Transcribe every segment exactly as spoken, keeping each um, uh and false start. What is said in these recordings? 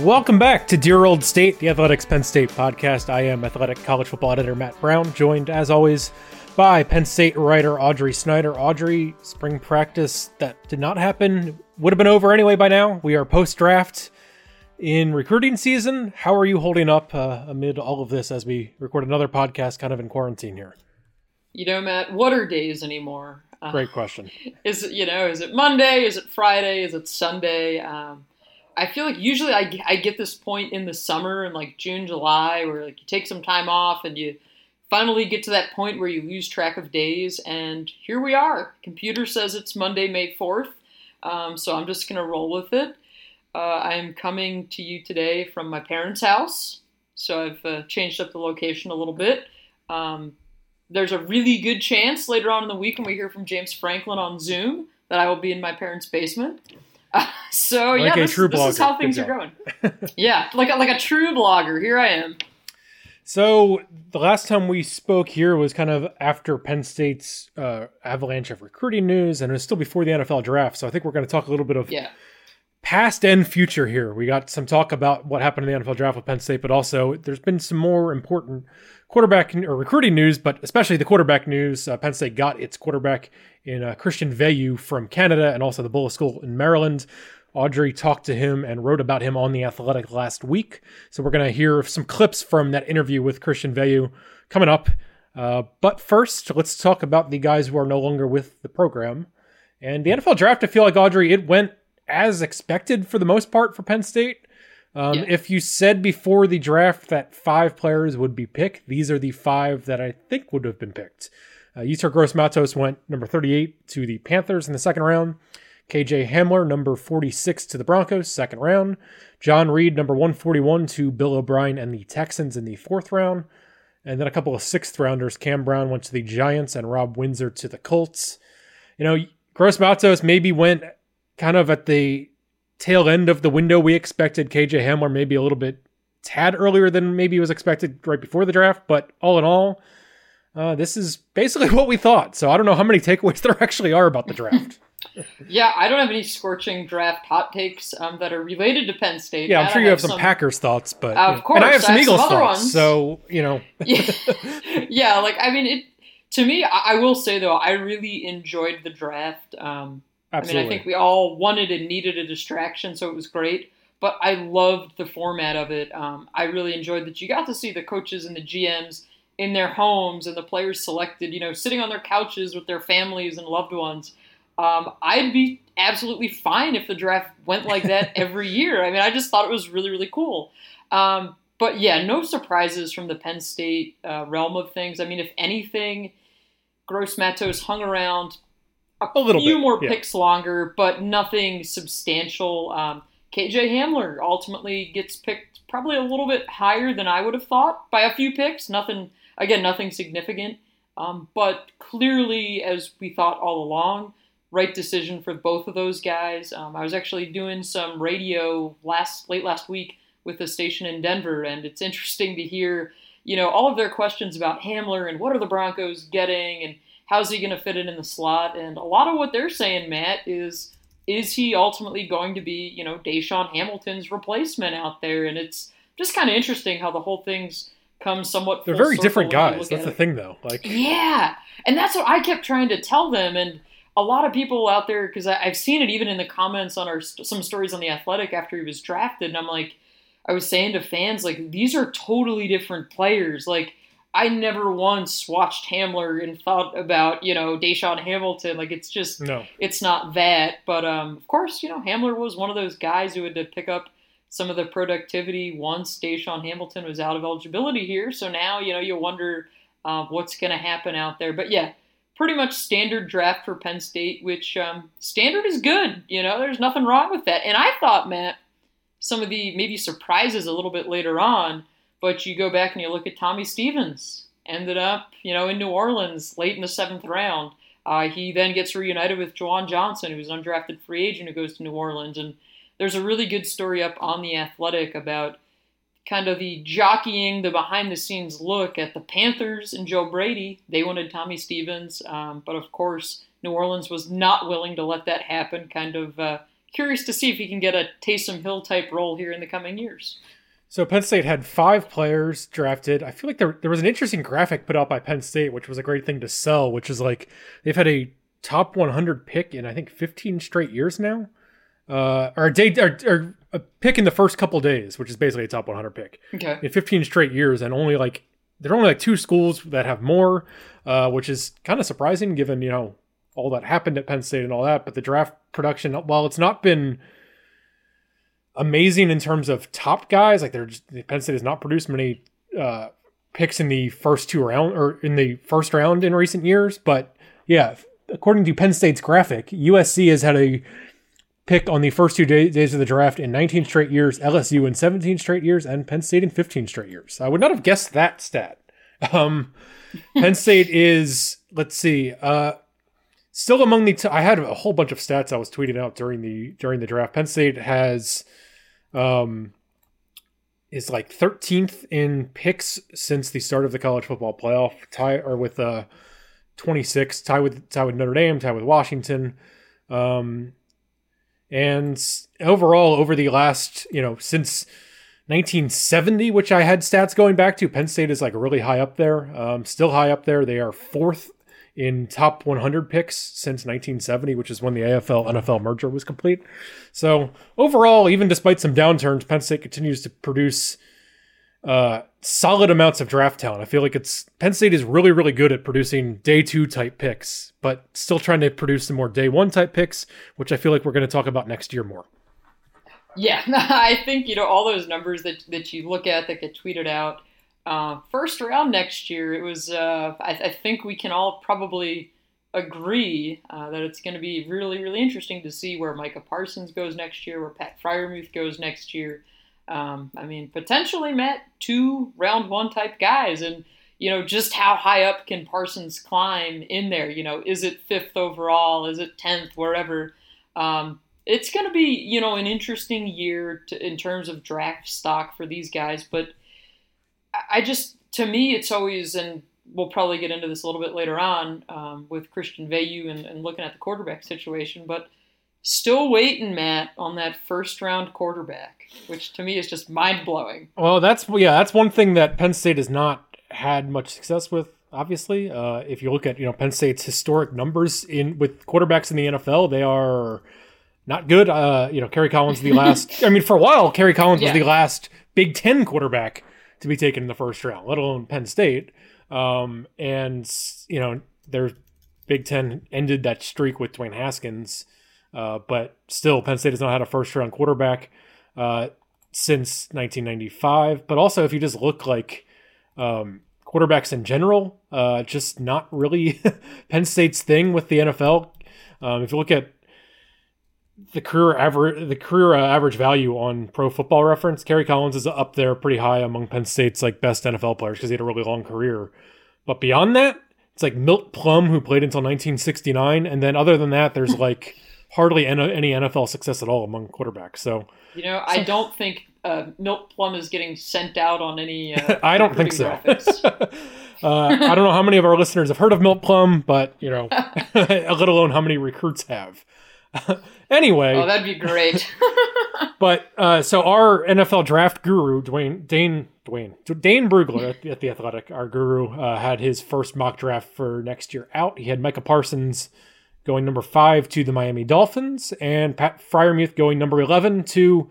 Welcome back to Dear Old State, the Athletics Penn State podcast. I am athletic college football editor Matt Brown, joined as always by Penn State writer Audrey Snyder. Audrey, spring practice that did not happen would have been over anyway by now. We are post-draft in recruiting season. How are you holding up uh, amid all of this as we record another podcast kind of in quarantine here? You know, Matt, what are days anymore? Uh, Great question. Is it, you know, is it Monday? Is it Friday? Is it Sunday? Um, I feel like usually I, I get this point in the summer in like June, July, where like you take some time off and you finally get to that point where you lose track of days. And here we are. Computer says it's Monday, May fourth. Um, so I'm just going to roll with it. Uh, I'm coming to you today from my parents' house. So I've uh, changed up the location a little bit. Um, there's a really good chance later on in the week when we hear from James Franklin on Zoom that I will be in my parents' basement. Uh, so like yeah, this, this is how things are going. yeah, like a, like a true blogger. Here I am. So the last time we spoke here was kind of after Penn State's uh, avalanche of recruiting news, and it was still before the N F L draft. So I think we're going to talk a little bit of yeah. past and future here. We got some talk about what happened in the N F L draft with Penn State, but also there's been some more important quarterback or recruiting news, but especially the quarterback news. Uh, Penn State got its quarterback in uh, Christian Veilleux from Canada and also the Bullis School in Maryland. Audrey talked to him and wrote about him on The Athletic last week. So we're going to hear some clips from that interview with Christian Veilleux coming up. Uh, but first, let's talk about the guys who are no longer with the program. And the N F L draft, I feel like, Audrey, it went as expected for the most part for Penn State. Um, yeah. If you said before the draft that five players would be picked, these are the five that I think would have been picked. Uh, Yetur Gross-Matos went number thirty-eight to the Panthers in the second round. K J Hamler, number forty-six to the Broncos, second round. John Reed, number one forty-one to Bill O'Brien and the Texans in the fourth round. And then a couple of sixth rounders. Cam Brown went to the Giants and Rob Windsor to the Colts. You know, Gross-Matos maybe went kind of at the tail end of the window we expected. K J Hamler maybe a little bit tad earlier than maybe was expected right before the draft. But all in all, uh, this is basically what we thought. So I don't know how many takeaways there actually are about the draft. Yeah, I don't have any scorching draft hot takes um, that are related to Penn State. Yeah, I'm sure you have, have some, some Packers thoughts, but uh, of course, and I have some I have Eagles some thoughts. Ones. So you know, yeah. yeah, like I mean, it to me, I, I will say though, I really enjoyed the draft. Um, Absolutely. I mean, I think we all wanted and needed a distraction, so it was great. But I loved the format of it. Um, I really enjoyed that you got to see the coaches and the G Ms in their homes and the players selected, you know, sitting on their couches with their families and loved ones. Um, I'd be absolutely fine if the draft went like that every year. I mean, I just thought it was really, really cool. Um, but yeah, no surprises from the Penn State uh, realm of things. I mean, if anything, Gross-Matos hung around a, a little few bit. more yeah. picks longer, but nothing substantial. Um, K J Hamler ultimately gets picked probably a little bit higher than I would have thought by a few picks. Nothing, again, nothing significant. Um, but clearly, as we thought all along, right decision for both of those guys. Um, I was actually doing some radio last late last week with a station in Denver, and it's interesting to hear, you know, all of their questions about Hamler and what are the Broncos getting and how's he going to fit it in the slot. And a lot of what they're saying, Matt, is is he ultimately going to be, you know, Deshaun Hamilton's replacement out there? And it's just kind of interesting how the whole thing's come somewhat full circle. They're very different guys. That's the thing, though. Like yeah, and that's what I kept trying to tell them. And a lot of people out there, because I've seen it even in the comments on our some stories on The Athletic after he was drafted, and I'm like, I was saying to fans, like, these are totally different players. Like, I never once watched Hamler and thought about, you know, Deshaun Hamilton. Like, it's just, no. it's not that. But, um, of course, you know, Hamler was one of those guys who had to pick up some of the productivity once Deshaun Hamilton was out of eligibility here. So now, you know, you wonder uh, what's going to happen out there. But, yeah. Pretty much standard draft for Penn State, which um, standard is good. You know, there's nothing wrong with that. And I thought, Matt, some of the maybe surprises a little bit later on, but you go back and you look at Tommy Stevens. Ended up, you know, in New Orleans late in the seventh round. Uh, he then gets reunited with Juwan Johnson, who's an undrafted free agent who goes to New Orleans. And there's a really good story up on The Athletic about kind of the jockeying, the behind-the-scenes look at the Panthers and Joe Brady. They wanted Tommy Stevens, um, but of course New Orleans was not willing to let that happen, kind of uh, curious to see if he can get a Taysom Hill type role here in the coming years. So Penn State had five players drafted. I feel like there there was an interesting graphic put out by Penn State, which was a great thing to sell, which is like they've had a top one hundred pick in, I think, fifteen straight years now. Uh, or, a day, or, or a pick in the first couple days, which is basically a top one hundred pick. Okay. In fifteen straight years, and only like there are only like two schools that have more, uh, which is kind of surprising given, you know, all that happened at Penn State and all that. But the draft production, while it's not been amazing in terms of top guys, like they're just, Penn State has not produced many uh, picks in the first two round or in the first round in recent years. But yeah, according to Penn State's graphic, U S C has had a pick on the first two day, days of the draft in nineteen straight years, L S U in seventeen straight years, and Penn State in fifteen straight years. I would not have guessed that stat. Um, Penn State is, let's see, uh, still among the. T- I had a whole bunch of stats I was tweeting out during the during the draft. Penn State has. Um, is like thirteenth in picks since the start of the college football playoff, tie or with uh twenty-six, tie with tie with Notre Dame, tie with Washington, um, and overall over the last you know since nineteen seventy, which I had stats going back to, Penn State is like really high up there, um, still high up there. They are fourth in top one hundred picks since nineteen seventy, which is when the A F L N F L merger was complete. So overall, even despite some downturns, Penn State continues to produce uh, solid amounts of draft talent. I feel like it's Penn State is really, really good at producing day two type picks, but still trying to produce some more day one type picks, which I feel like we're going to talk about next year more. Yeah, I think, you know, all those numbers that, that you look at that get tweeted out, Uh, first round next year, it was, uh, I, th- I think we can all probably agree uh, that it's going to be really, really interesting to see where Micah Parsons goes next year, where Pat Frermuth goes next year. Um, I mean, potentially, Matt, two round one type guys. And, you know, just how high up can Parsons climb in there? You know, is it fifth overall? Is it tenth? Wherever. Um, it's going to be, you know, an interesting year to, in terms of draft stock for these guys. But I just, to me, it's always, and we'll probably get into this a little bit later on um, with Christian Veilleux and, and looking at the quarterback situation, but still waiting, Matt, on that first-round quarterback, which to me is just mind-blowing. Well, that's yeah, that's one thing that Penn State has not had much success with, obviously. Uh, if you look at you know Penn State's historic numbers in with quarterbacks in the N F L, they are not good. Uh, you know, Kerry Collins the last. I mean, for a while, Kerry Collins yeah. was the last Big Ten quarterback to be taken in the first round, let alone Penn State. Um, and, you know, their Big Ten ended that streak with Dwayne Haskins. Uh, but still, Penn State has not had a first-round quarterback uh, since nineteen ninety-five. But also, if you just look like um, quarterbacks in general, uh, just not really Penn State's thing with the N F L. Um, if you look at The career average, the career uh, average value on Pro Football Reference, Kerry Collins is up there pretty high among Penn State's like best N F L players because he had a really long career. But beyond that, it's like Milt Plum, who played until nineteen sixty-nine, and then other than that, there's like hardly any N F L success at all among quarterbacks. So you know, I don't think uh, Milt Plum is getting sent out on any. Uh, I don't think so. uh, I don't know how many of our listeners have heard of Milt Plum, but you know, let alone how many recruits have. Anyway, oh, that'd be great. But uh, so our N F L draft guru, Dwayne Dane Dwayne Dane Brugler at, at the Athletic, our guru, uh, had his first mock draft for next year out. He had Micah Parsons going number five to the Miami Dolphins, and Pat Frermuth going number eleven to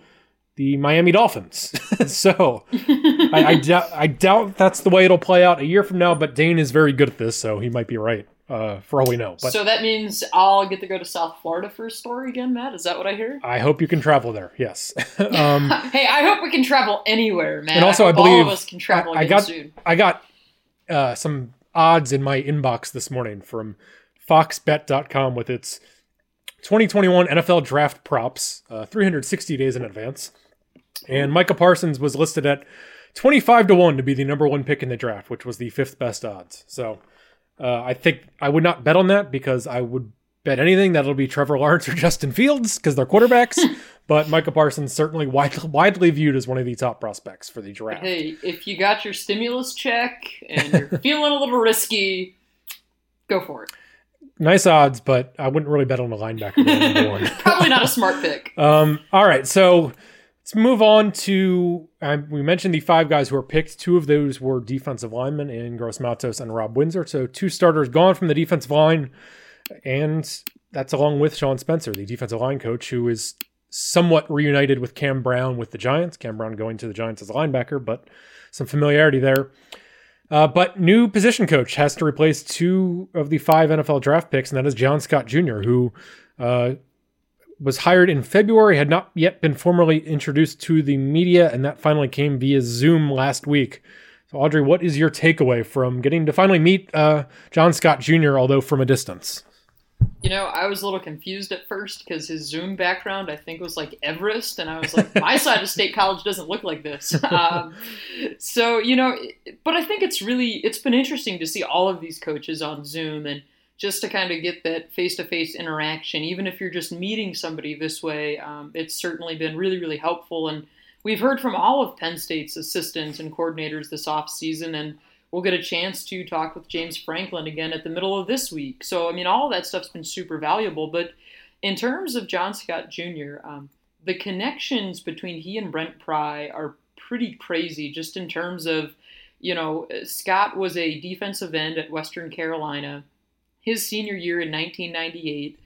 the Miami Dolphins. So I, I doubt I doubt that's the way it'll play out a year from now. But Dane is very good at this, so he might be right. Uh, for all we know. But, so that means I'll get to go to South Florida for a story again, Matt? Is that what I hear? I hope you can travel there, yes. um, hey, I hope we can travel anywhere, man. And also, I, I believe all of us can travel I, again I got, soon. I got uh, some odds in my inbox this morning from fox bet dot com with its twenty twenty-one N F L draft props, uh, three hundred sixty days in advance. And Micah Parsons was listed at twenty-five to one to be the number one pick in the draft, which was the fifth best odds. So Uh, I think I would not bet on that because I would bet anything that it'll be Trevor Lawrence or Justin Fields because they're quarterbacks. But Micah Parsons certainly wide, widely viewed as one of the top prospects for the draft. Hey, if you got your stimulus check and you're feeling a little risky, go for it. nice odds, but I wouldn't really bet on a linebacker. Probably not a smart pick. Um, all right, so let's move on to, uh, we mentioned the five guys who were picked. Two of those were defensive linemen in Gross-Matos and Rob Windsor. So two starters gone from the defensive line, and that's along with Sean Spencer, the defensive line coach, who is somewhat reunited with Cam Brown with the Giants. Cam Brown going to the Giants as a linebacker, but some familiarity there. Uh, but new position coach has to replace two of the five N F L draft picks, and that is John Scott Junior, who uh, was hired in February, had not yet been formally introduced to the media, and that finally came via Zoom last week. So, Audrey, what is your takeaway from getting to finally meet uh, John Scott Junior, although from a distance? You know, I was a little confused at first because his Zoom background, I think, was like Everest. And I was like, my side of State College doesn't look like this. Um, so, you know, but I think it's really, it's been interesting to see all of these coaches on Zoom and just to kind of get that face-to-face interaction. Even if you're just meeting somebody this way, um, it's certainly been really, really helpful. And we've heard from all of Penn State's assistants and coordinators this offseason, and we'll get a chance to talk with James Franklin again at the middle of this week. So, I mean, all that stuff's been super valuable. But in terms of John Scott Junior, um, the connections between he and Brent Pry are pretty crazy just in terms of, you know, Scott was a defensive end at Western Carolina. His senior year in nineteen ninety-eight,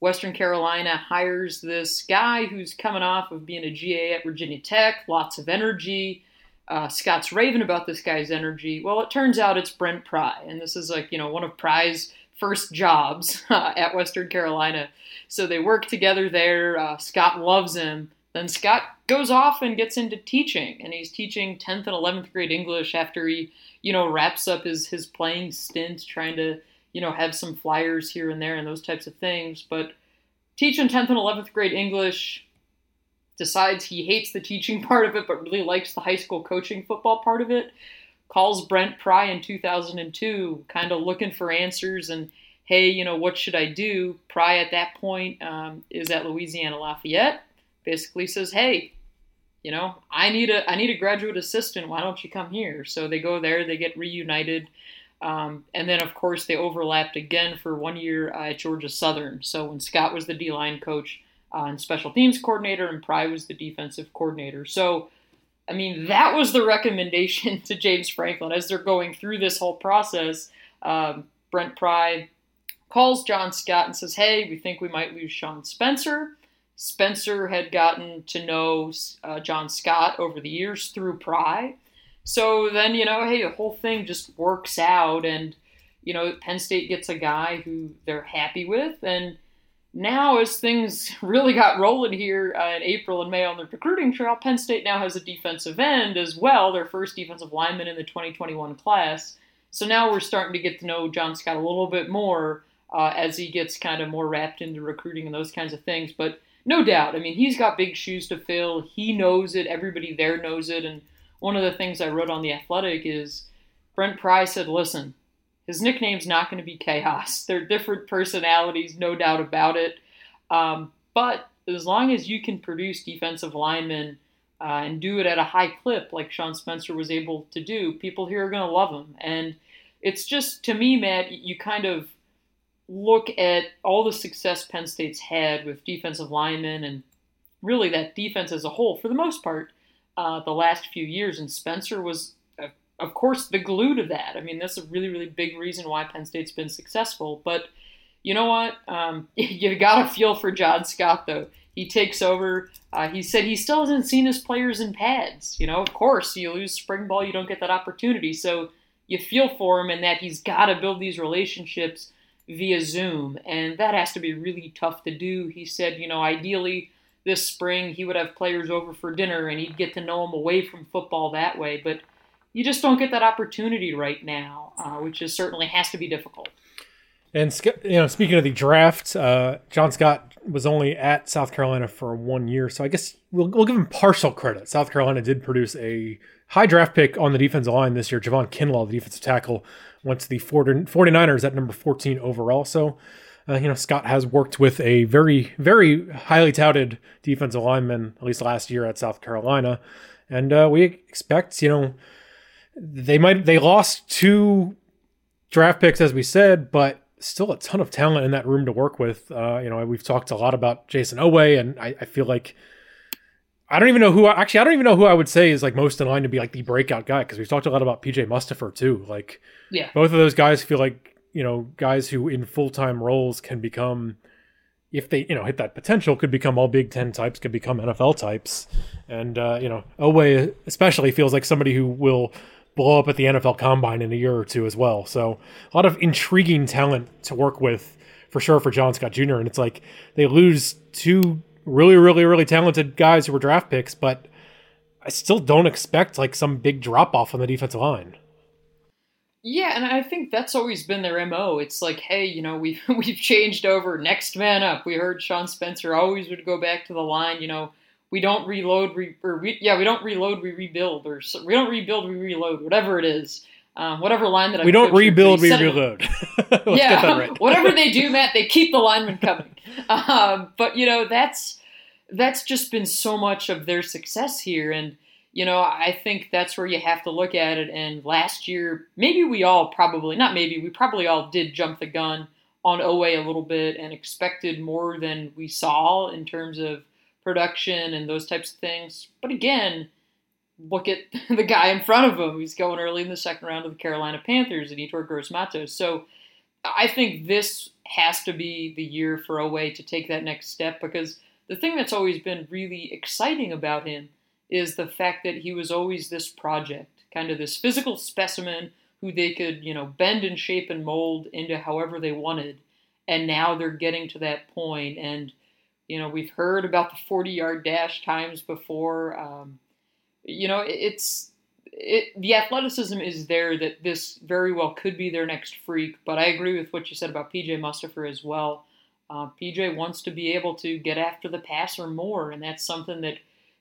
Western Carolina hires this guy who's coming off of being a G A at Virginia Tech, lots of energy. Uh, Scott's raving about this guy's energy. Well, it turns out it's Brent Pry, and this is like, you know, one of Pry's first jobs uh, at Western Carolina. So they work together there. Uh, Scott loves him. Then Scott goes off and gets into teaching, and he's teaching tenth and eleventh grade English after he, you know, wraps up his, his playing stint, trying to, you know, have some flyers here and there and those types of things. But teaching tenth and eleventh grade English, decides he hates the teaching part of it, but really likes the high school coaching football part of it, calls Brent Pry in two thousand two, kind of looking for answers and, hey, you know, what should I do? Pry at that point um, is at Louisiana Lafayette, basically says, hey, you know, I need a I need a graduate assistant. Why don't you come here? So they go there, they get reunited. Um, and then, of course, they overlapped again for one year uh, at Georgia Southern. So when Scott was the D-line coach, Uh, and special teams coordinator, and Pry was the defensive coordinator. So, I mean, that was the recommendation to James Franklin as they're going through this whole process. Um, Brent Pry calls John Scott and says, hey, we think we might lose Sean Spencer. Spencer had gotten to know uh, John Scott over the years through Pry. So then, you know, hey, the whole thing just works out, and, you know, Penn State gets a guy who they're happy with, and now, as things really got rolling here uh, in April and May on the recruiting trail, Penn State now has a defensive end as well, their first defensive lineman in the twenty twenty-one class. So now we're starting to get to know John Scott a little bit more uh, as he gets kind of more wrapped into recruiting and those kinds of things. But no doubt, I mean, he's got big shoes to fill. He knows it. Everybody there knows it. And one of the things I wrote on The Athletic is Brent Pry said, listen, his nickname's not going to be Chaos. They're different personalities, no doubt about it. Um, but as long as you can produce defensive linemen uh, and do it at a high clip like Sean Spencer was able to do, people here are going to love him. And it's just, to me, Matt, you kind of look at all the success Penn State's had with defensive linemen and really that defense as a whole, for the most part, uh, the last few years. And Spencer was, of course, the glue to that. I mean, that's a really, really big reason why Penn State's been successful. But you know what? Um, you got a feel for John Scott, though. He takes over. Uh, he said he still hasn't seen his players in pads. You know, of course, you lose spring ball, you don't get that opportunity. So you feel for him in that he's got to build these relationships via Zoom. And that has to be really tough to do. He said, you know, ideally this spring he would have players over for dinner and he'd get to know them away from football that way. But you just don't get that opportunity right now, uh, which is certainly has to be difficult. And, you know, speaking of the draft, uh, John Scott was only at South Carolina for one year, so I guess we'll, we'll give him partial credit. South Carolina did produce a high draft pick on the defensive line this year. Javon Kinlaw, the defensive tackle, went to the forty-niners at number fourteen overall. So, uh, you know, Scott has worked with a very, very highly touted defensive lineman, at least last year at South Carolina. And uh, we expect, you know, They might they lost two draft picks, as we said, but still a ton of talent in that room to work with. Uh, you know, we've talked a lot about Jason Oway, and I, I feel like I don't even know who I, actually I don't even know who I would say is like most in line to be like the breakout guy, because we've talked a lot about P J Mustipher too. Like, yeah, both of those guys feel like, you know, guys who in full time roles can become, if they, you know, hit that potential, could become all Big Ten types, could become N F L types. And uh, you know, Oway especially feels like somebody who will blow up at the N F L Combine in a year or two as well. So a lot of intriguing talent to work with for sure for John Scott Junior And it's like they lose two really, really, really talented guys who were draft picks, but I still don't expect like some big drop off on the defensive line. Yeah, and I think that's always been their M O. It's like, hey, you know, we've, we've changed over. Next man up. We heard Sean Spencer always would go back to the line, you know, we don't reload, re, or we, yeah, we don't reload, we rebuild, or so, we don't rebuild, we reload, whatever it is, um, whatever line that I'm we don't rebuild, we reload. Let's yeah, get that right. Whatever they do, Matt, they keep the linemen coming. Um, but you know, that's that's just been so much of their success here, and you know, I think that's where you have to look at it. And last year, maybe we all probably not, maybe we probably all did jump the gun on Oway a little bit and expected more than we saw in terms of production and those types of things. But again, look at the guy in front of him. He's going early in the second round of the Carolina Panthers and Yetur Gross-Matos. So I think this has to be the year for Oway to take that next step, because the thing that's always been really exciting about him is the fact that he was always this project, kind of this physical specimen who they could, you know, bend and shape and mold into however they wanted. And now they're getting to that point, and you know, we've heard about the forty-yard dash times before. Um, you know, it's it, the athleticism is there that this very well could be their next freak. But I agree with what you said about P J Mustipher as well. Uh, P J wants to be able to get after the passer more, and that's something that,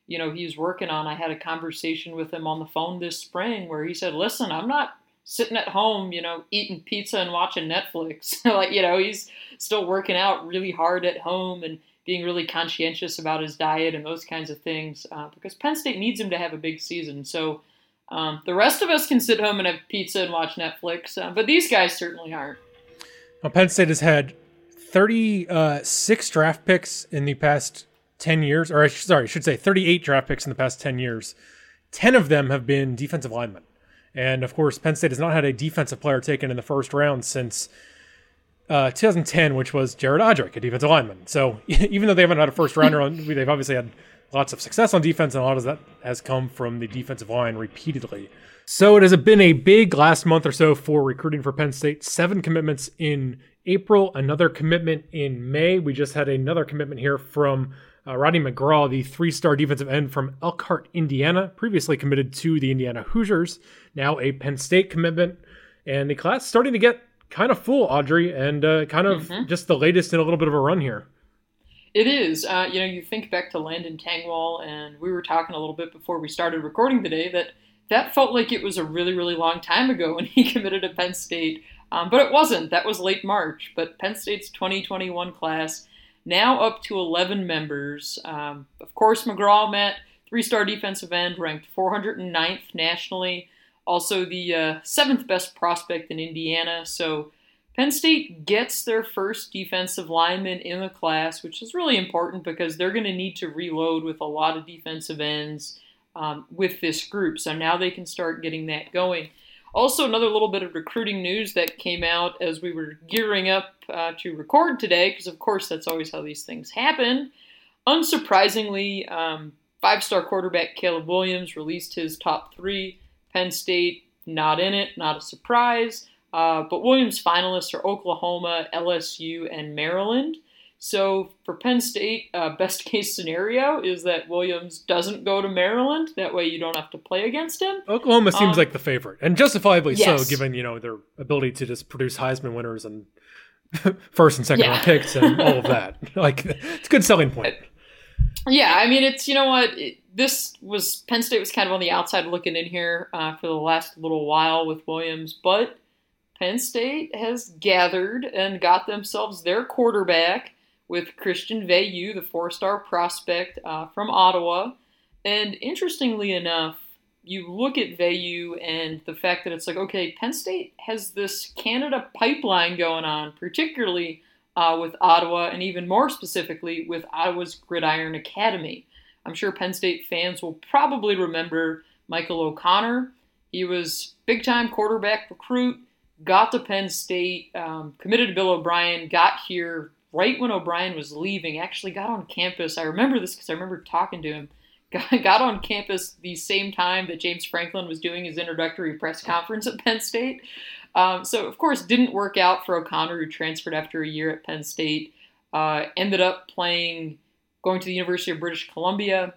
you know, he's working on. I had a conversation with him on the phone this spring where he said, listen, I'm not sitting at home, you know, eating pizza and watching Netflix. Like, you know, he's still working out really hard at home and being really conscientious about his diet and those kinds of things, uh, because Penn State needs him to have a big season. So um, the rest of us can sit home and have pizza and watch Netflix, uh, but these guys certainly aren't. Now, Penn State has had thirty-six draft picks in the past ten years, or I should, sorry, I should say thirty-eight draft picks in the past ten years. ten of them have been defensive linemen. And of course, Penn State has not had a defensive player taken in the first round since Uh, two thousand ten, which was Jared Odrick, a defensive lineman. So even though they haven't had a first rounder, on, they've obviously had lots of success on defense, and a lot of that has come from the defensive line repeatedly. So it has been a big last month or so for recruiting for Penn State. Seven commitments in April, another commitment in May. We just had another commitment here from uh, Rodney McGraw, the three-star defensive end from Elkhart, Indiana, previously committed to the Indiana Hoosiers, now a Penn State commitment. And the class starting to get kind of full, Audrey, and uh, kind of mm-hmm. just the latest in a little bit of a run here. It is. Uh, you know, you think back to Landon Tangwall, and we were talking a little bit before we started recording today that that felt like it was a really, really long time ago when he committed to Penn State, um, but it wasn't. That was late March. But Penn State's twenty twenty-one class, now up to eleven members. Um, of course, McGraw, Matt, three-star defensive end, ranked four hundred ninth nationally. Also the uh, seventh best prospect in Indiana. So Penn State gets their first defensive lineman in the class, which is really important because they're going to need to reload with a lot of defensive ends um, with this group. So now they can start getting that going. Also, another little bit of recruiting news that came out as we were gearing up uh, to record today, because of course that's always how these things happen. Unsurprisingly, um, five-star quarterback Caleb Williams released his top three. Penn State, not in it, not a surprise. Uh, but Williams' finalists are Oklahoma, L S U, and Maryland. So for Penn State, uh, best case scenario is that Williams doesn't go to Maryland. That way you don't have to play against him. Oklahoma um, seems like the favorite, and justifiably yes. So, given, you know, their ability to just produce Heisman winners and first and second yeah. round picks and all of that. Like, it's a good selling point. Yeah, I mean, it's, you know what, it, this was, Penn State was kind of on the outside looking in here uh, for the last little while with Williams, but Penn State has gathered and got themselves their quarterback with Christian Veilleux, the four-star prospect uh, from Ottawa. And interestingly enough, you look at Veilleux and the fact that it's like, okay, Penn State has this Canada pipeline going on, particularly uh, with Ottawa, and even more specifically with Ottawa's Gridiron Academy. I'm sure Penn State fans will probably remember Michael O'Connor. He was big-time quarterback recruit, got to Penn State, um, committed to Bill O'Brien, got here right when O'Brien was leaving, actually got on campus. I remember this because I remember talking to him. Got on campus the same time that James Franklin was doing his introductory press conference at Penn State. Um, so, of course, didn't work out for O'Connor, who transferred after a year at Penn State. Uh, ended up playing, going to the University of British Columbia.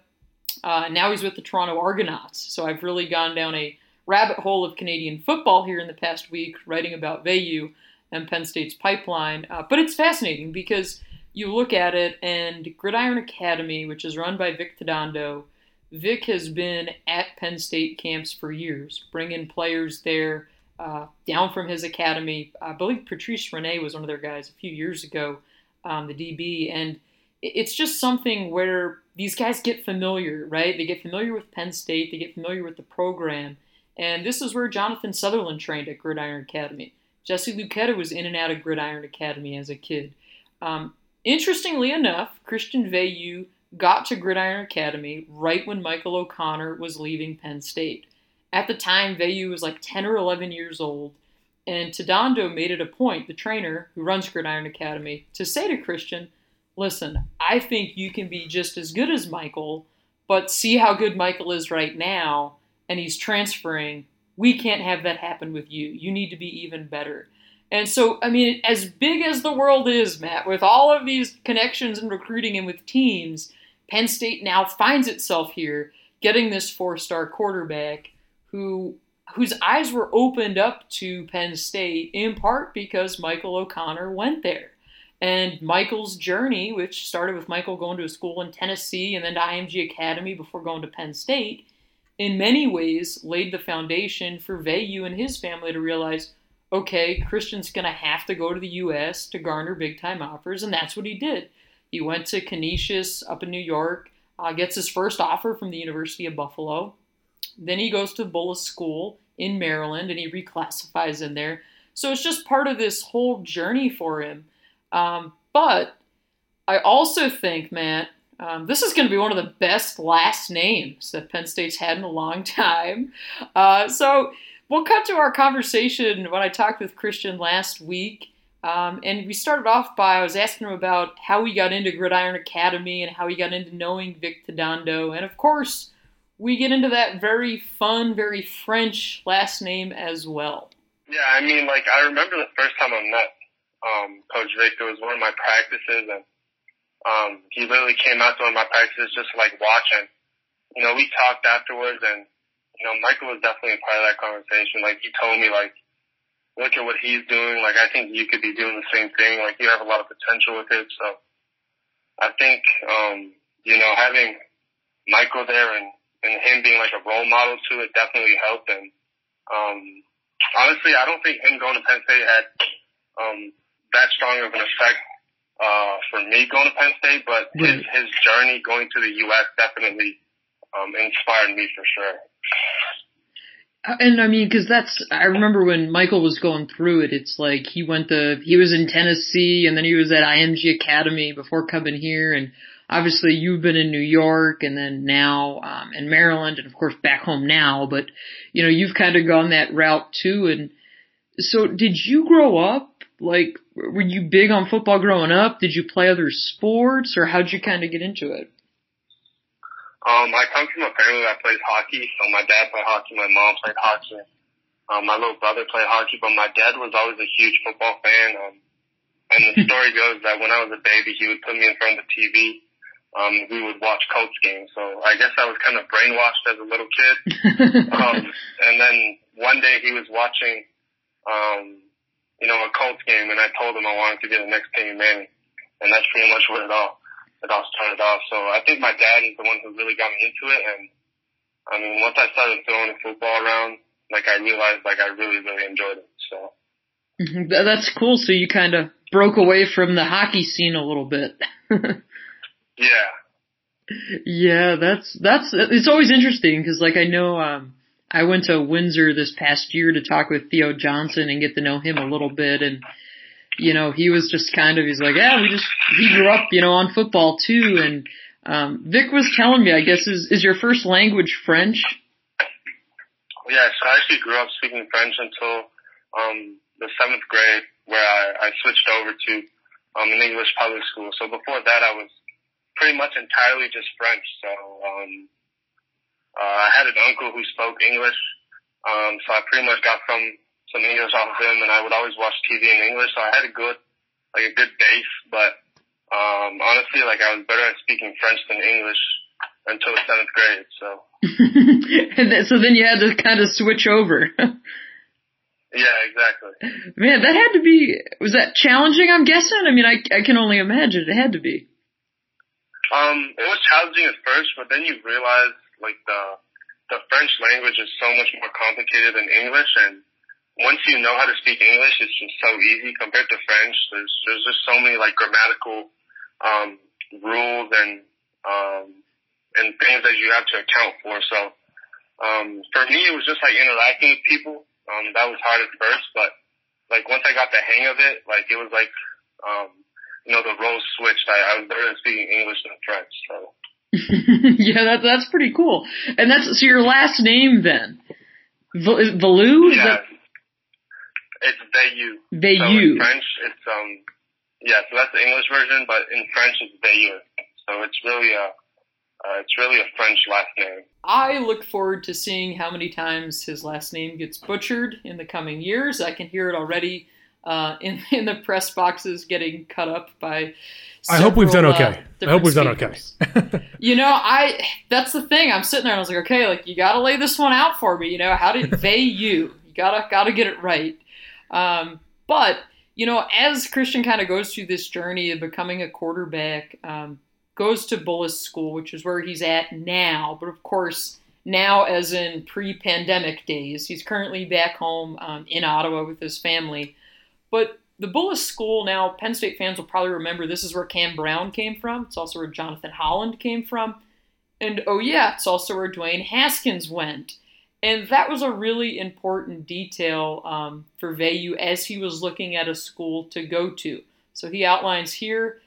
Uh, and now he's with the Toronto Argonauts. So I've really gone down a rabbit hole of Canadian football here in the past week, writing about Veilleux and Penn State's pipeline. Uh, but it's fascinating because you look at it, and Gridiron Academy, which is run by Vic Tedondo, Vic has been at Penn State camps for years, bringing players there uh, down from his academy. I believe Patrice Renee was one of their guys a few years ago, um, the D B, and it's just something where these guys get familiar, right? They get familiar with Penn State, they get familiar with the program, and this is where Jonathan Sutherland trained at Gridiron Academy. Jesse Lucchetta was in and out of Gridiron Academy as a kid. Um, Interestingly enough, Christian Veilleux got to Gridiron Academy right when Michael O'Connor was leaving Penn State. At the time, Veilleux was like ten or eleven years old, and Tedondo made it a point, the trainer who runs Gridiron Academy, to say to Christian, listen, I think you can be just as good as Michael, but see how good Michael is right now, and he's transferring. We can't have that happen with you. You need to be even better. And so, I mean, as big as the world is, Matt, with all of these connections and recruiting and with teams, Penn State now finds itself here getting this four-star quarterback who whose eyes were opened up to Penn State in part because Michael O'Connor went there. And Michael's journey, which started with Michael going to a school in Tennessee and then to I M G Academy before going to Penn State, in many ways laid the foundation for Veilleux and his family to realize, okay, Christian's going to have to go to the U S to garner big-time offers, and that's what he did. He went to Canisius up in New York, uh, gets his first offer from the University of Buffalo. Then he goes to Bullis School in Maryland, and he reclassifies in there. So it's just part of this whole journey for him. Um, but I also think, Matt, Um, this is going to be one of the best last names that Penn State's had in a long time. Uh, so we'll cut to our conversation when I talked with Christian last week. Um, and we started off by, I was asking him about how he got into Gridiron Academy and how he got into knowing Vic Tedondo. And of course, we get into that very fun, very French last name as well. Yeah, I mean, like, I remember the first time I met um, Coach Vic. It was one of my practices, and Um, he literally came out to one of my practices just to, like, watch, and, you know, we talked afterwards, and, you know, Michael was definitely a part of that conversation. Like, he told me, like, look at what he's doing. Like, I think you could be doing the same thing. Like, you have a lot of potential with it. So I think, um, you know, having Michael there and, and him being, like, a role model to it definitely helped. And, um, honestly, I don't think him going to Penn State had, um, that strong of an effect Uh, for me going to Penn State, but his, his journey going to the U S definitely um, inspired me for sure. And I mean, because that's, I remember when Michael was going through it, it's like he went to, he was in Tennessee and then he was at I M G Academy before coming here. And obviously you've been in New York and then now um, in Maryland and of course back home now, but you know, you've kind of gone that route too. And so did you grow up? Like, were you big on football growing up? Did you play other sports, or how'd you kind of get into it? Um, I come from a family that plays hockey. So my dad played hockey, my mom played hockey. Um, my little brother played hockey, but my dad was always a huge football fan. Um, and the story goes that when I was a baby, he would put me in front of the T V. Um, we would watch Colts games. So I guess I was kind of brainwashed as a little kid. um, and then one day he was watching, um, you know, a Colts game, and I told him I wanted to be the next Peyton Manning, and that's pretty much what it all, it all started off. So I think my dad is the one who really got me into it, and I mean, once I started throwing the football around, like I realized, like I really, really enjoyed it. So mm-hmm. That's cool. So you kind of broke away from the hockey scene a little bit. Yeah. Yeah, that's, that's, it's always interesting because, like, I know, um, I went to Windsor this past year to talk with Theo Johnson and get to know him a little bit. And, you know, he was just kind of, he's like, yeah, we just, he grew up, you know, on football too. And, um, Vic was telling me, I guess, is, is your first language French? Yes, I actually grew up speaking French until, um, the seventh grade where I, I switched over to, um, an English public school. So before that, I was pretty much entirely just French. So, um, uh, I had an uncle who spoke English. Um, so I pretty much got some, some English off of him, and I would always watch T V in English. So I had a good, like a good base, but, um, honestly, like I was better at speaking French than English until the seventh grade. So, and then, so then you had to kind of switch over. Yeah, exactly. Man, that had to be, was that challenging, I'm guessing? I mean, I, I can only imagine it had to be. Um, it was challenging at first, but then you realize, like, the, the French language is so much more complicated than English, and once you know how to speak English, it's just so easy compared to French. There's, there's just so many, like, grammatical, um, rules and, um, and things that you have to account for. So, um, for me, it was just, like, interacting with people. Um, that was hard at first, but, like, once I got the hang of it, like, it was like, um, you know, the roles switched. I, I was better at speaking English than French, so. Yeah, that, that's pretty cool. And that's, so your last name then, v- is Veilleux? Yeah, that... it's Veilleux. Veilleux. So in French, it's, um, yeah, so that's the English version, but in French it's Veilleux. So it's really a, uh, it's really a French last name. I look forward to seeing how many times his last name gets butchered in the coming years. I can hear it already. Uh, in in the press boxes, getting cut up by. Several, I hope we've done okay. Uh, I hope we've speakers. done okay. You know, I that's the thing. I'm sitting there and I was like, okay, like you got to lay this one out for me. You know, how did they you? You gotta gotta get it right. Um, but you know, as Christian kind of goes through this journey of becoming a quarterback, um, goes to Bullis School, which is where he's at now. But of course, now as in pre-pandemic days, he's currently back home um, in Ottawa with his family. But the Bullis School now, Penn State fans will probably remember this is where Cam Brown came from. It's also where Jonathan Holland came from. And, oh yeah, it's also where Dwayne Haskins went. And that was a really important detail um, for Veilleux as he was looking at a school to go to. So he outlines here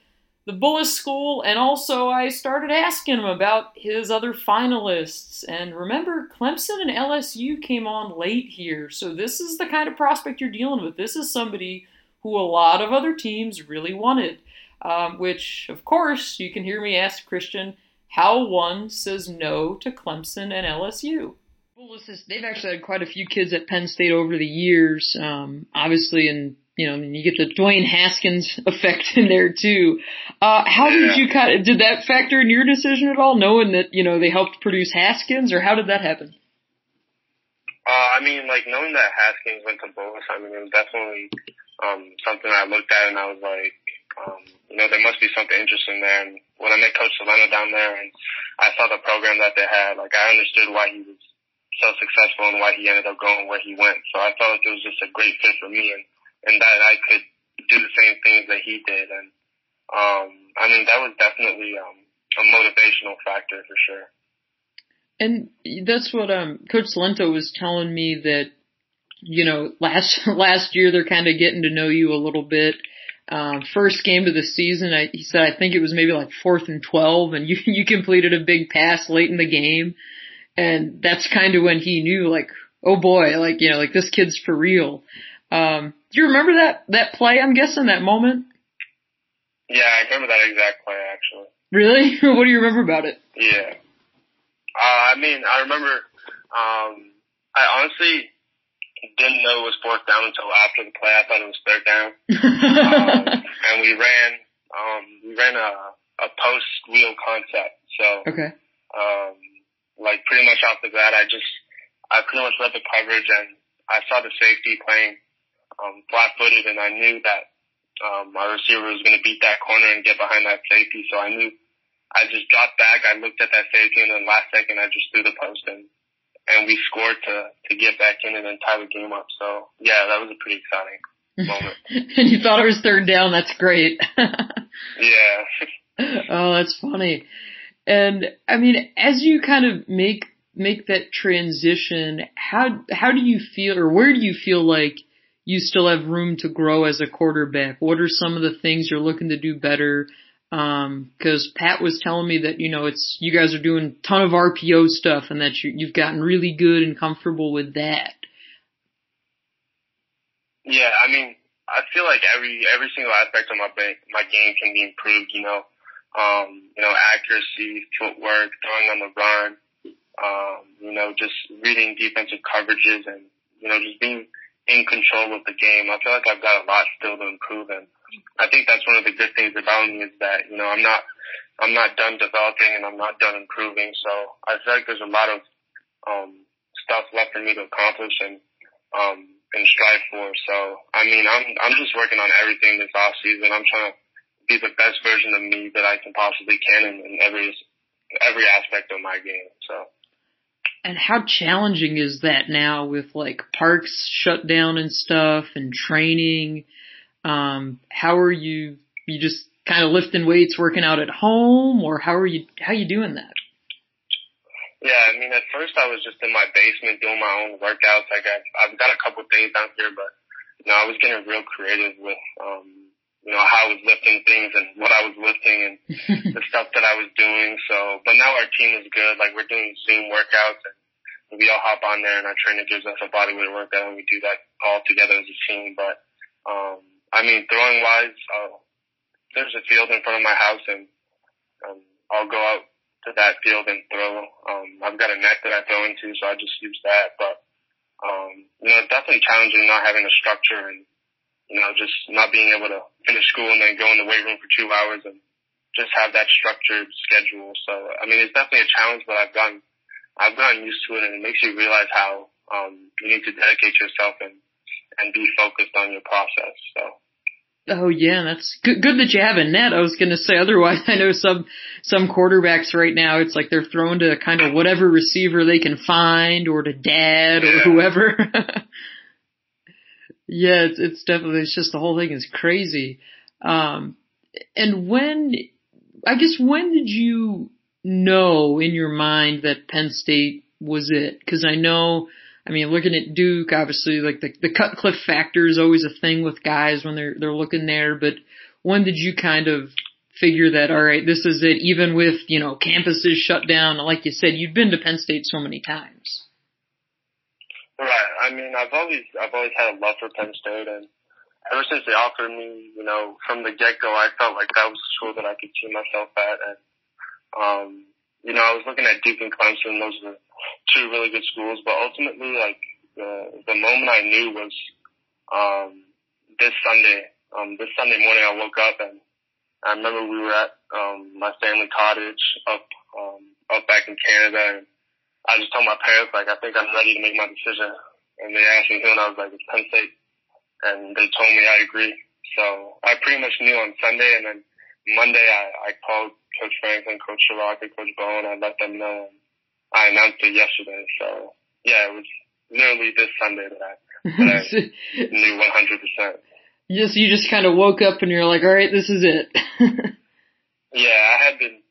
the Bullis School, and also I started asking him about his other finalists. And remember, Clemson and L S U came on late here, so this is the kind of prospect you're dealing with. This is somebody who a lot of other teams really wanted, um, which, of course, you can hear me ask Christian how one says no to Clemson and L S U. Well, is, they've actually had quite a few kids at Penn State over the years, um, obviously in You know, I mean, you get the Dwayne Haskins effect in there too. Uh, how did you kind of, did that factor in your decision at all, knowing that, you know, they helped produce Haskins, or how did that happen? Uh, I mean, like, knowing that Haskins went to Bullis, I mean, it was definitely, um, something I looked at and I was like, um, you know, there must be something interesting there. And when I met Coach Solano down there and I saw the program that they had, like, I understood why he was so successful and why he ended up going where he went. So I felt like it was just a great fit for me. And, and that I could do the same things that he did. And, um, I mean, that was definitely um, a motivational factor for sure. And that's what um, Coach Salento was telling me, that, you know, last last year they're kind of getting to know you a little bit. Um, first game of the season, I, he said, I think it was maybe like fourth and twelve, and you, you completed a big pass late in the game. And that's kind of when he knew, like, oh, boy, like, you know, like this kid's for real. Um, do you remember that, that play, I'm guessing, that moment? Yeah, I remember that exact play, actually. Really? What do you remember about it? Yeah. Uh, I mean, I remember, um, I honestly didn't know it was fourth down until after the play. I thought it was third down. um, and we ran, um, we ran a, a post wheel concept. So, okay. um, like pretty much off the bat, I just, I pretty much read the coverage and I saw the safety playing um flat-footed, and I knew that um my receiver was going to beat that corner and get behind that safety. So I knew I just dropped back. I looked at that safety, and then last second I just threw the post in, and we scored to to get back in and then tie the game up. So, yeah, that was a pretty exciting moment. And you thought it was third down. That's great. Yeah. Oh, that's funny. And I mean, as you kind of make make that transition, how how do you feel, or where do you feel like you still have room to grow as a quarterback? What are some of the things you're looking to do better? Um, cause Pat was telling me that, you know, it's, you guys are doing a ton of R P O stuff and that you, you've gotten really good and comfortable with that. Yeah. I mean, I feel like every, every single aspect of my, my game can be improved, you know, um, you know, accuracy, footwork, throwing on the run, um, you know, just reading defensive coverages and, you know, just being in control of the game. I feel like I've got a lot still to improve, and I think that's one of the good things about me is that, you know, I'm not, I'm not done developing and I'm not done improving. So I feel like there's a lot of, um, stuff left for me to accomplish and, um, and strive for. So, I mean, I'm, I'm just working on everything this off season. I'm trying to be the best version of me that I can possibly can in, in every, every aspect of my game. So. And how challenging is that now with, like, parks shut down and stuff and training? Um, how are you, you just kind of lifting weights, working out at home, or how are you, how are you doing that? Yeah, I mean, at first I was just in my basement doing my own workouts. I got, I've got a couple things down here, but, you know, I was getting real creative with, um, you know, how I was lifting things and what I was lifting and the stuff that I was doing. So, but now our team is good. Like, we're doing Zoom workouts and we all hop on there and our trainer gives us a bodyweight workout and we do that all together as a team. But, um, I mean, throwing wise, uh, there's a field in front of my house and, um, I'll go out to that field and throw. Um, I've got a net that I throw into, so I just use that. But, um, you know, it's definitely challenging not having a structure and, you know, just not being able to finish school and then go in the weight room for two hours and just have that structured schedule. So, I mean, it's definitely a challenge, but I've gotten, I've gotten used to it, and it makes you realize how, um, you need to dedicate yourself and, and be focused on your process. So. Oh yeah, that's good. Good that you have a net. I was going to say, otherwise I know some, some quarterbacks right now, it's like they're thrown to kind of whatever receiver they can find or to dad or yeah. whoever. Yeah, it's, it's definitely, it's just the whole thing is crazy. Um, and when, I guess, when did you know in your mind that Penn State was it? Because I know, I mean, looking at Duke, obviously, like the, the Cutcliffe factor is always a thing with guys when they're, they're looking there. But when did you kind of figure that, all right, this is it, even with, you know, campuses shut down? Like you said, you've been to Penn State so many times. Right. I mean, I've always, I've always had a love for Penn State, and ever since they offered me, you know, from the get-go, I felt like that was a school that I could see myself at. And, um, you know, I was looking at Duke and Clemson. Those were two really good schools, but ultimately, like, the, the moment I knew was, um, this Sunday, um, this Sunday morning I woke up, and I remember we were at, um, my family cottage up, um, up back in Canada, and I just told my parents, like, I think I'm ready to make my decision. And they asked me who, and I was like, it's Penn State. And they told me I agree. So I pretty much knew on Sunday, and then Monday I, I called Coach Franklin, Coach Sherlock, and Coach Bowen. I let them know, and I announced it yesterday. So, yeah, it was literally this Sunday that I, that I knew one hundred percent. You just, you just kind of woke up, and you're like, all right, this is it. Yeah, I had been,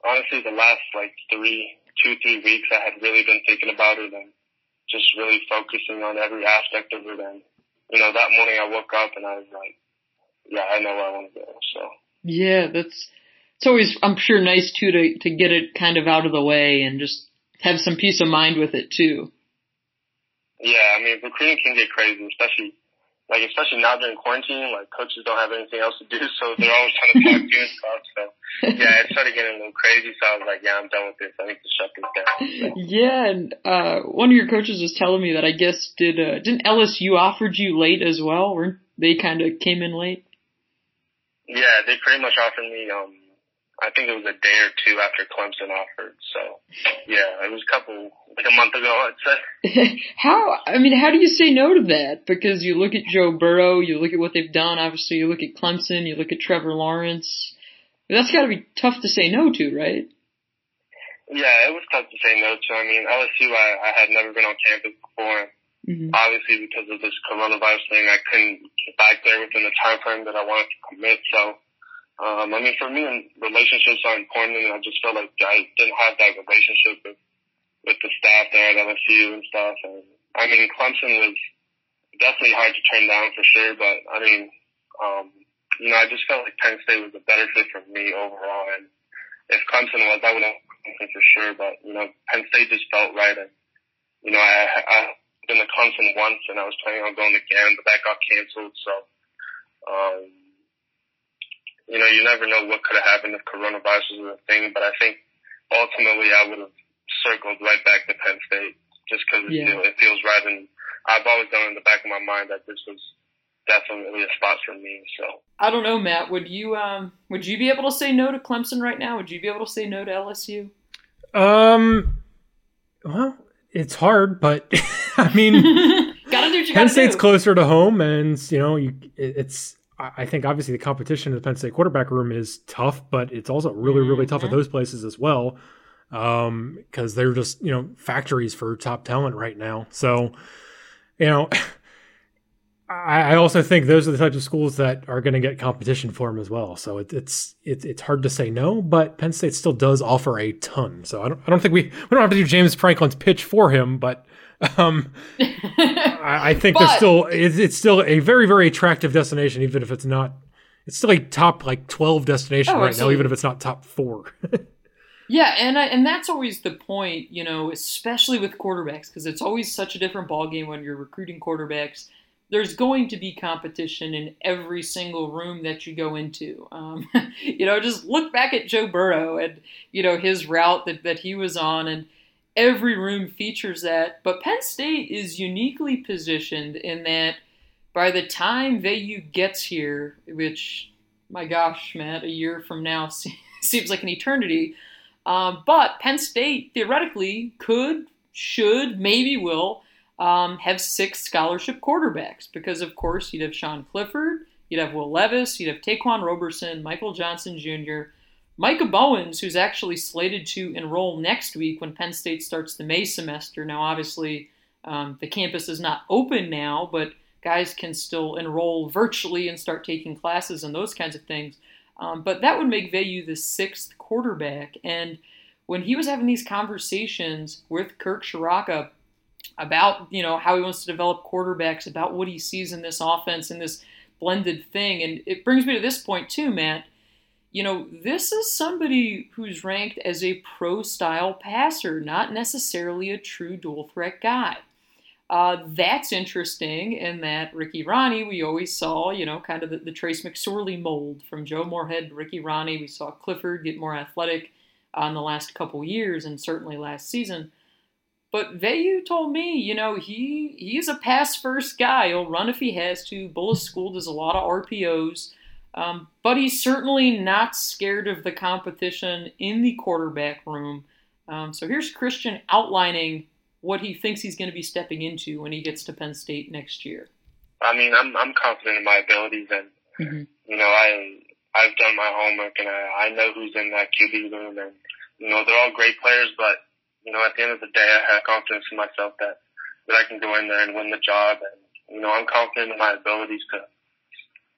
honestly, the last, like, three two, three weeks, I had really been thinking about it and just really focusing on every aspect of it. And, you know, that morning I woke up and I was like, yeah, I know where I want to go. So. Yeah, that's, it's always, I'm sure, nice too to, to get it kind of out of the way and just have some peace of mind with it too. Yeah, I mean, recruiting can get crazy, especially, like, especially now during quarantine, like, coaches don't have anything else to do, so they're always trying to talk to you and stuff. So, yeah, it started getting a little crazy, so I was like, yeah, I'm done with this. I need to shut this down. So. Yeah, and uh, one of your coaches was telling me that, I guess, did uh, didn't L S U offered you late as well, or they kind of came in late? Yeah, they pretty much offered me, um, I think it was a day or two after Clemson offered. So, yeah, it was a couple, like a month ago, I'd say. How, I mean, how do you say no to that? Because you look at Joe Burrow, you look at what they've done, obviously, you look at Clemson, you look at Trevor Lawrence. That's got to be tough to say no to, right? Yeah, it was tough to say no to. I mean, L S U, I, I had never been on campus before. Mm-hmm. Obviously, because of this coronavirus thing, I couldn't get back there within the time frame that I wanted to commit, so Um, I mean, for me, relationships are important, and I just felt like I didn't have that relationship with, with the staff there at L S U and stuff. And I mean, Clemson was definitely hard to turn down for sure, but I mean, um, you know, I just felt like Penn State was a better fit for me overall. And if Clemson was, I would have Clemson for sure, but you know, Penn State just felt right. And you know, I, I been to Clemson once, and I was planning on going again, but that got canceled. So, um. You know, you never know what could have happened if coronavirus was a thing, but I think ultimately I would have circled right back to Penn State just because yeah. you know, it feels right. And I've always done in the back of my mind that this was definitely a spot for me. So I don't know, Matt. Would you um would you be able to say no to Clemson right now? Would you be able to say no to L S U? Um, well, it's hard, but I mean, gotta do what you Penn gotta State's do. Closer to home, and you know, you it's. I think obviously the competition in the Penn State quarterback room is tough, but it's also really, really tough at those places as well, um, because they're just, you know, factories for top talent right now. So, you know, I also think those are the types of schools that are going to get competition for them as well. So it, it's it's it's hard to say no, but Penn State still does offer a ton. So I don't I don't think we we don't have to do James Franklin's pitch for him, but. Um, I think but, there's still it's, it's still a very very attractive destination, even if it's not. It's still a top like twelve destination oh, right absolutely. now, even if it's not top four. yeah, and I, and that's always the point, you know, especially with quarterbacks, because it's always such a different ballgame when you're recruiting quarterbacks. There's going to be competition in every single room that you go into. Um, you know, just look back at Joe Burrow and you know his route that that he was on and. Every room features that, but Penn State is uniquely positioned in that by the time Veilleux gets here, which, my gosh, Matt, a year from now seems like an eternity, um, but Penn State theoretically could, should, maybe will um, have six scholarship quarterbacks because, of course, you'd have Sean Clifford, you'd have Will Levis, you'd have Taquan Roberson, Michael Johnson Junior, Micah Bowens, who's actually slated to enroll next week when Penn State starts the May semester. Now, obviously, um, the campus is not open now, but guys can still enroll virtually and start taking classes and those kinds of things. Um, but that would make Veilleux the sixth quarterback. And when he was having these conversations with Kirk Shiraka about, you know, how he wants to develop quarterbacks, about what he sees in this offense and this blended thing, and it brings me to this point too, Matt. You know, this is somebody who's ranked as a pro-style passer, not necessarily a true dual-threat guy. Uh, that's interesting in that Ricky Ronnie, we always saw, you know, kind of the, the Trace McSorley mold from Joe Moorhead to Ricky Ronnie. We saw Clifford get more athletic uh, in the last couple years and certainly last season. But Veilleux told me, you know, he he's a pass-first guy. He'll run if he has to. Bullis School does a lot of R P Os. Um, but he's certainly not scared of the competition in the quarterback room. Um, so here's Christian outlining what he thinks he's going to be stepping into when he gets to Penn State next year. I mean, I'm I'm confident in my abilities, and mm-hmm. you know, I I've done my homework, and I, I know who's in that Q B room, and you know, they're all great players, but you know, at the end of the day, I have confidence in myself that that I can go in there and win the job, and you know, I'm confident in my abilities to.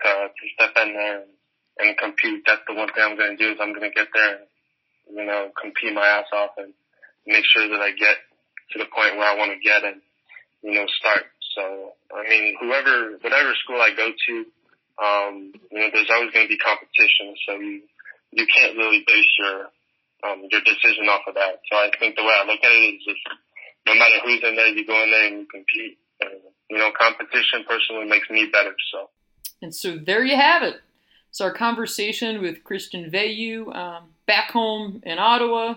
Uh, to step in there and, and compete. That's the one thing I'm going to do is I'm going to get there and, you know, compete my ass off and make sure that I get to the point where I want to get and, you know, start. So, I mean, whoever, whatever school I go to, um, you know, there's always going to be competition. So you, you can't really base your, um, your decision off of that. So I think the way I look at it is just no matter who's in there, you go in there and you compete. And, you know, competition personally makes me better. So. And so there you have it. It's our conversation with Christian Veilleux, um, back home in Ottawa,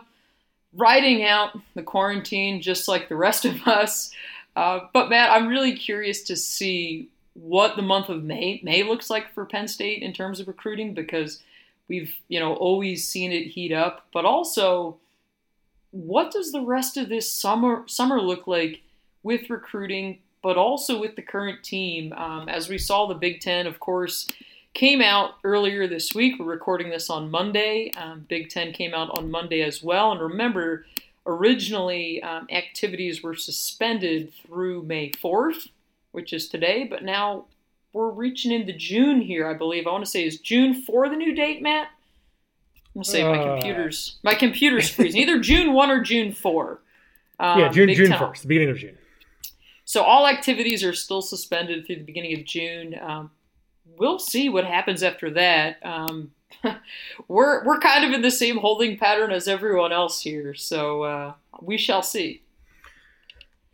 riding out the quarantine just like the rest of us. Uh, but, Matt, I'm really curious to see what the month of May, May looks like for Penn State in terms of recruiting because we've, you know, always seen it heat up. But also, what does the rest of this summer summer look like with recruiting? But also with the current team, um, as we saw, the Big Ten, of course, came out earlier this week. We're recording this on Monday. Um, Big Ten came out on Monday as well. And remember, originally um, activities were suspended through May fourth, which is today. But now we're reaching into June here, I believe. I want to say, is June fourth the new date, Matt? I'm going to say uh, my computer's my computer's freezing. Either June first or June fourth. Um, yeah, June June time. first, the beginning of June. So all activities are still suspended through the beginning of June. Um, we'll see what happens after that. Um, we're we're kind of in the same holding pattern as everyone else here, so uh, we shall see.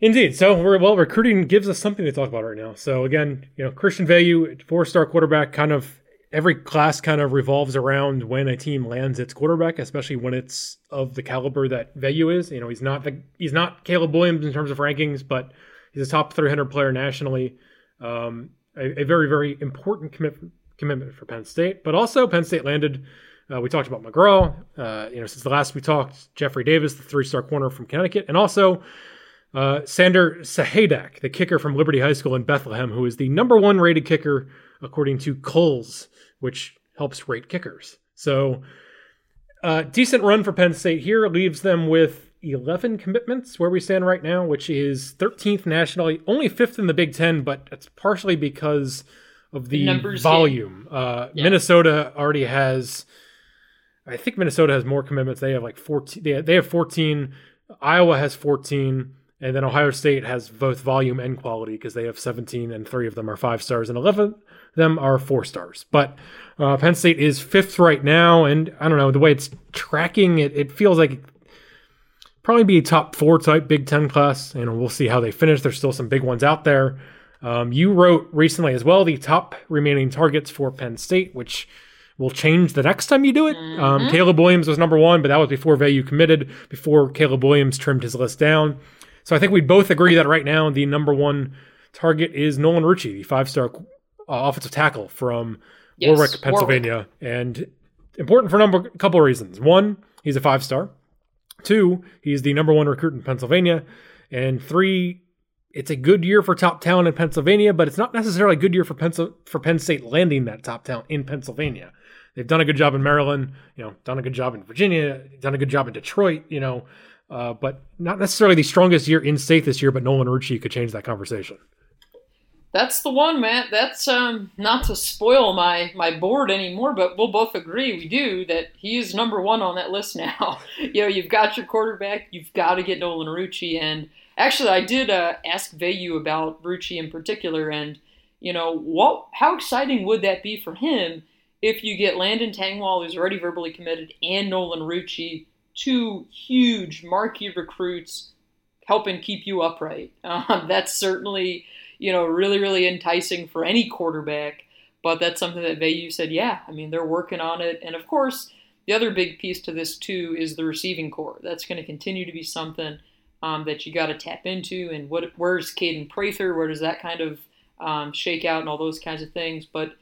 Indeed. So, we're, well, recruiting gives us something to talk about right now. So, again, you know, Christian Veilleux, four-star quarterback, kind of every class kind of revolves around when a team lands its quarterback, especially when it's of the caliber that Veilleux is. You know, he's not the, he's not Caleb Williams in terms of rankings, but he's a top three hundred player nationally. Um, a, a very, very important commit, commitment for Penn State. But also, Penn State landed, uh, we talked about McGraw. Uh, you know, since the last we talked, Jeffrey Davis, the three-star corner from Connecticut. And also... Uh, Sander Sahadak, the kicker from Liberty High School in Bethlehem, who is the number one rated kicker according to Coles, which helps rate kickers. So, uh, decent run for Penn State here. Leaves them with eleven commitments where we stand right now, which is thirteenth nationally, only fifth in the Big Ten, but it's partially because of the, the volume. Uh, yeah. Minnesota already has, I think Minnesota has more commitments. They have like fourteen. They have, they have fourteen. Iowa has fourteen. And then Ohio State has both volume and quality because they have seventeen, and three of them are five stars, and eleven of them are four stars. But uh, Penn State is fifth right now, and I don't know, the way it's tracking, it, it feels like it probably be a top four type Big Ten class, and we'll see how they finish. There's still some big ones out there. Um, you wrote recently as well the top remaining targets for Penn State, which will change the next time you do it. Mm-hmm. Um, Caleb Williams was number one, but that was before Veilleux committed, before Caleb Williams trimmed his list down. So I think we both agree that right now the number one target is Nolan Rucci, the five-star uh, offensive tackle from yes, Warwick, Pennsylvania. Warwick. And important for a number, couple of reasons. One, he's a five-star. Two, he's the number one recruit in Pennsylvania. And three, it's a good year for top talent in Pennsylvania, but it's not necessarily a good year for, Pensil- for Penn State landing that top talent in Pennsylvania. They've done a good job in Maryland, you know, done a good job in Virginia, done a good job in Detroit, you know, Uh, but not necessarily the strongest year in state this year, but Nolan Rucci could change that conversation. That's the one, Matt. That's um, not to spoil my, my board anymore, but we'll both agree, we do, that he is number one on that list now. You know, you've got your quarterback, you've got to get Nolan Rucci. And actually, I did uh, ask Veilleux about Rucci in particular, and, you know, what? How exciting would that be for him if you get Landon Tangwall, who's already verbally committed, and Nolan Rucci, two huge marquee recruits helping keep you upright. Um, that's certainly, you know, really, really enticing for any quarterback, but that's something that Veilleux said, yeah, I mean, they're working on it. And of course, the other big piece to this too is the receiving core. That's going to continue to be something um, that you got to tap into. And what, where's Caden Prather? Where does that kind of um, shake out and all those kinds of things? But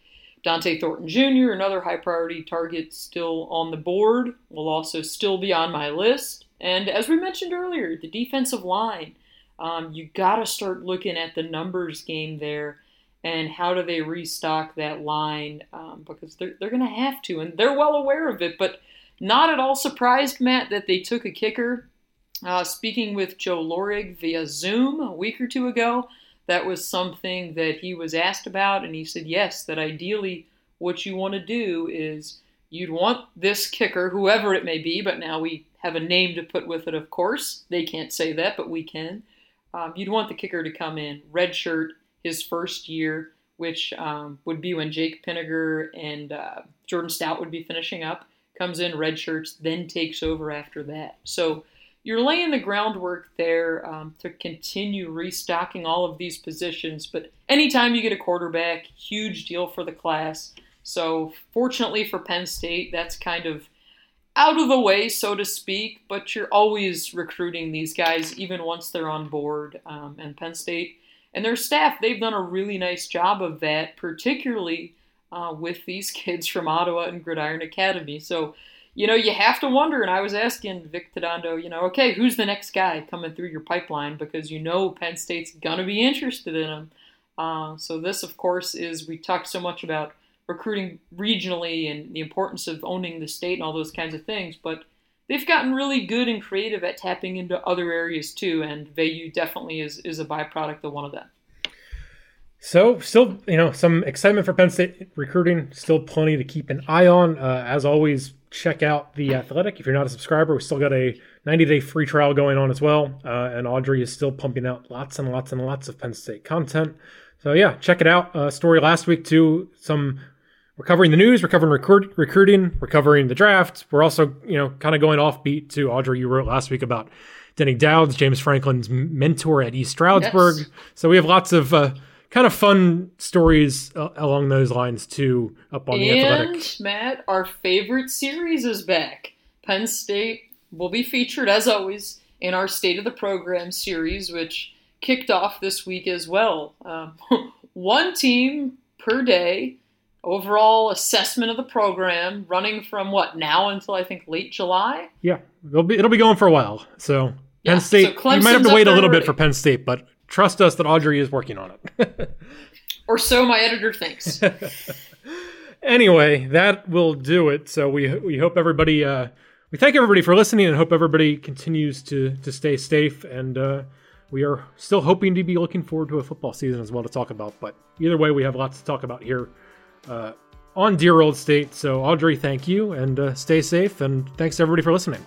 Dante Thornton Junior, another high-priority target still on the board, will also still be on my list. And as we mentioned earlier, the defensive line, um, you got to start looking at the numbers game there and how do they restock that line um, because they're, they're going to have to, and they're well aware of it. But not at all surprised, Matt, that they took a kicker. Uh, speaking with Joe Lorig via Zoom a week or two ago, that was something that he was asked about, and he said, yes, that ideally what you want to do is you'd want this kicker, whoever it may be, but now we have a name to put with it, of course. They can't say that, but we can. Um, you'd want the kicker to come in, redshirt, his first year, which um, would be when Jake Pinniger and uh, Jordan Stout would be finishing up, comes in, redshirts, then takes over after that. So you're laying the groundwork there um, to continue restocking all of these positions. But anytime you get a quarterback, huge deal for the class. So fortunately for Penn State, that's kind of out of the way, so to speak. But you're always recruiting these guys, even once they're on board. Um, and Penn State and their staff, they've done a really nice job of that, particularly uh, with these kids from Ottawa and Gridiron Academy. So, you know, you have to wonder, and I was asking Vic Tedondo, you know, okay, who's the next guy coming through your pipeline? Because you know Penn State's going to be interested in him. Uh, so this, of course, is we talked so much about recruiting regionally and the importance of owning the state and all those kinds of things, but they've gotten really good and creative at tapping into other areas too, and Veilleux definitely is, is a byproduct of one of them. So still, you know, some excitement for Penn State recruiting, still plenty to keep an eye on. Uh, as always, check out The Athletic. If you're not a subscriber, we still got a ninety-day free trial going on as well. Uh, and Audrey is still pumping out lots and lots and lots of Penn State content. So yeah, check it out. Uh, story last week too, some recovering the news, recovering recruit, recruiting, recovering the draft. We're also, you know, kind of going offbeat to Audrey. You wrote last week about Denny Dowd's, James Franklin's mentor at East Stroudsburg. Yes. So we have lots of... Uh, kind of fun stories uh, along those lines, too, up on The Athletic. And, Matt, our favorite series is back. Penn State will be featured, as always, in our State of the Program series, which kicked off this week as well. Um, one team per day, overall assessment of the program, running from, what, now until, I think, late July? Yeah, it'll be, it'll be going for a while. So, yeah, Penn State, so you might have to wait a little bit for Penn State, but... trust us that Audrey is working on it. Or so my editor thinks. Anyway, that will do it. So we we hope everybody, uh, we thank everybody for listening and hope everybody continues to, to stay safe. And uh, we are still hoping to be looking forward to a football season as well to talk about. But either way, we have lots to talk about here uh, on Dear Old State. So Audrey, thank you and uh, stay safe. And thanks to everybody for listening.